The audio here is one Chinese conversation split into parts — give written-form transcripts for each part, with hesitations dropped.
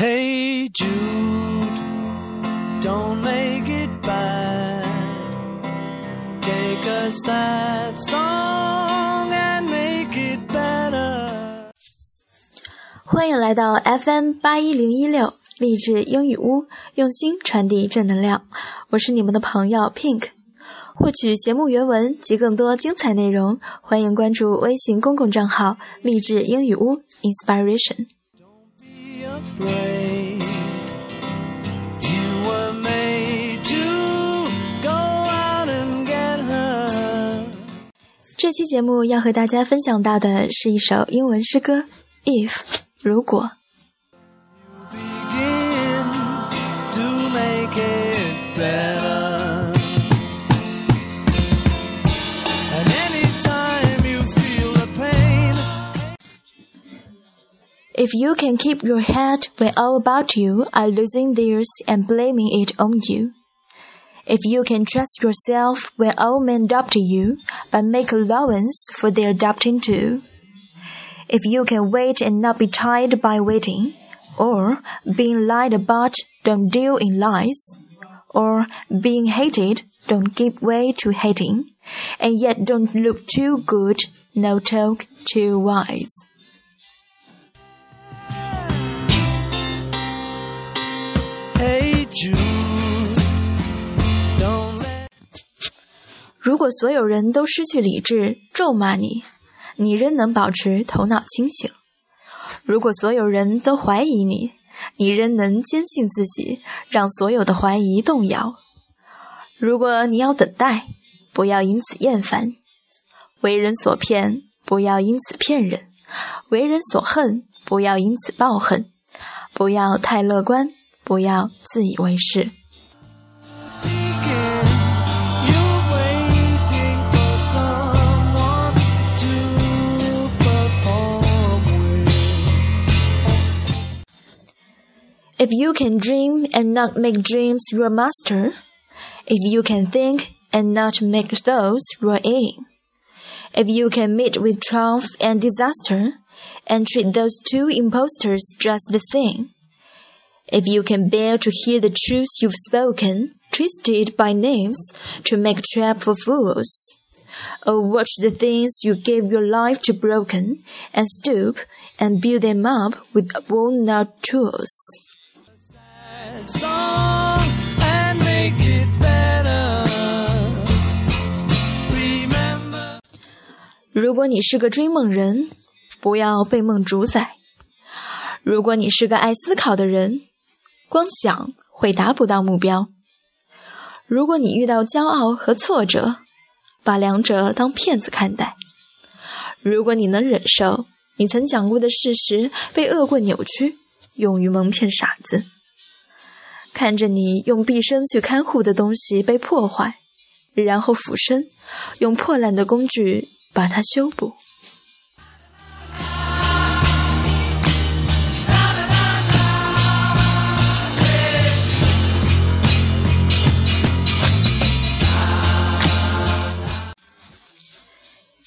Hey Jude, don't make it bad. Take a sad song and make it better. 欢迎来到 FM81016 励志英语屋，用心传递正能量。我是你们的朋友 Pink。获取节目原文及更多精彩内容，欢迎关注微信公共账号励志英语屋 Inspiration。Afraid. You were made to go out and get her. 这期节目要和大家分享到的是一首英文诗歌 If 如果。You begin to make it better. And anytime you feel the pain. If you can keep your head when all about you are losing theirs and blaming it on you. If you can trust yourself when all men doubt you, but make allowance for their doubting too. If you can wait and not be tired by waiting, or being lied about, don't deal in lies, or being hated, don't give way to hating, and yet don't look too good, no talk too wise.如果所有人都失去理智，咒骂你，你仍能保持头脑清醒；如果所有人都怀疑你，你仍能坚信自己，让所有的怀疑动摇。如果你要等待，不要因此厌烦；为人所骗，不要因此骗人；为人所恨，不要因此抱恨；不要太乐观，不要自以为是。If you can dream and not make dreams your master, if you can think and not make those your aim, if you can meet with triumph and disaster, and treat those two impostors just the same,If you can bear to hear the truth you've spoken, twisted by names to make trap for fools, or watch the things you gave your life to broken, and stoop and build them up with worn-out tools. If you're a dreamer, don't be controlled by dreams. If you're a thinker,光想会达不到目标。如果你遇到骄傲和挫折，把两者当骗子看待。如果你能忍受，你曾讲过的事实被恶棍扭曲，用于蒙骗傻子。看着你用毕生去看护的东西被破坏，然后俯身，用破烂的工具把它修补。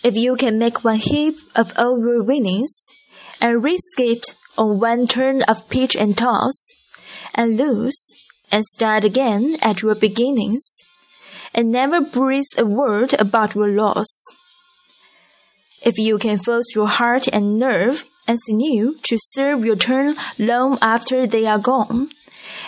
If you can make one heap of all your winnings, and risk it on one turn of pitch and toss, and lose, and start again at your beginnings, and never breathe a word about your loss. If you can force your heart and nerve and sinew to serve your turn long after they are gone,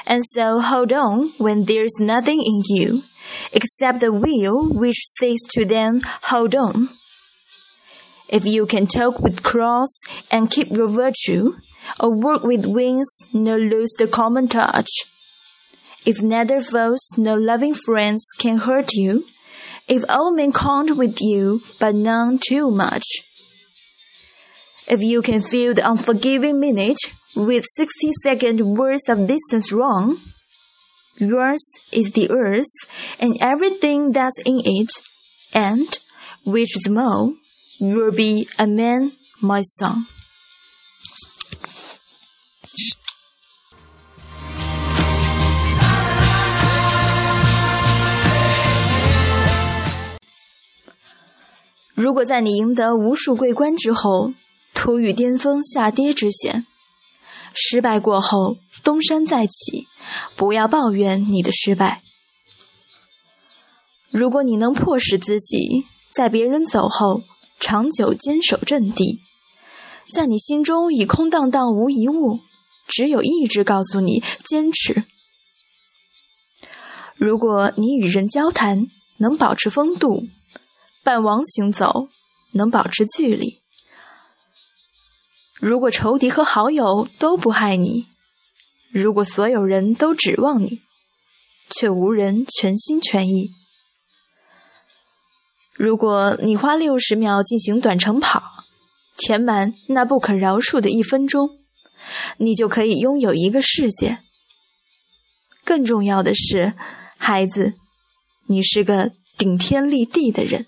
and so hold on when there's nothing in you, except the will which says to them, hold on.If you can talk with cross and keep your virtue, or work with wings, nor lose the common touch. If neither foes nor loving friends can hurt you, if all men count with you, but none too much. If you can fill the unforgiving minute with 60-second words of distance wrong, yours is the earth and everything that's in it, and, which is more,You will be a man, my son. 如果在你赢得无数桂冠之后，突遇巅峰下跌之险，失败过后，东山再起，不要抱怨你的失败。如果你能迫使自己在别人走后长久坚守阵地，在你心中已空荡荡无一物，只有意志告诉你坚持。如果你与人交谈能保持风度，伴王行走能保持距离，如果仇敌和好友都不害你，如果所有人都指望你，却无人全心全意，如果你花60秒进行短程跑，填满那不可饶恕的1分钟，你就可以拥有一个世界。更重要的是，孩子，你是个顶天立地的人。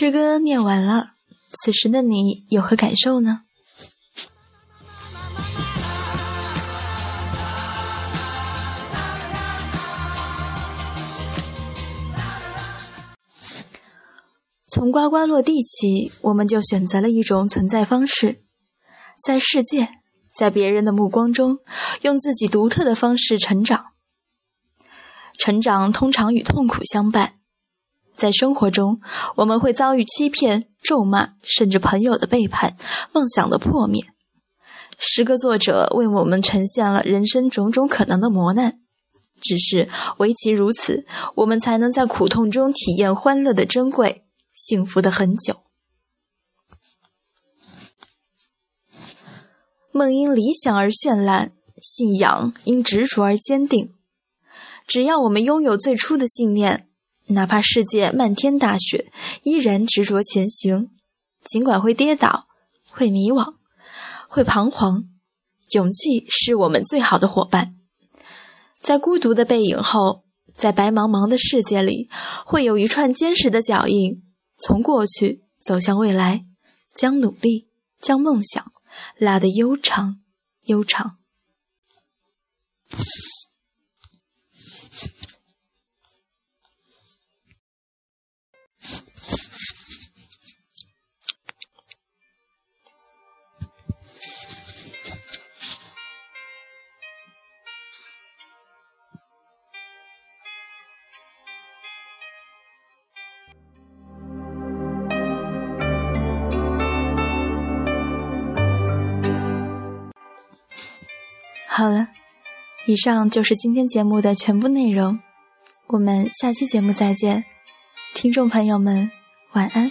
诗歌念完了，此时的你有何感受呢？从呱呱落地起，我们就选择了一种存在方式，在世界，在别人的目光中，用自己独特的方式成长。成长通常与痛苦相伴。在生活中，我们会遭遇欺骗、咒骂，甚至朋友的背叛、梦想的破灭。诗歌作者为我们呈现了人生种种可能的磨难，只是唯其如此，我们才能在苦痛中体验欢乐的珍贵，幸福的很久。梦因理想而绚烂，信仰因执着而坚定。只要我们拥有最初的信念，哪怕世界漫天大雪，依然执着前行，尽管会跌倒，会迷惘，会彷徨，勇气是我们最好的伙伴。在孤独的背影后，在白茫茫的世界里，会有一串坚实的脚印，从过去走向未来，将努力，将梦想拉得悠长悠长。好了，以上就是今天节目的全部内容，我们下期节目再见，听众朋友们，晚安。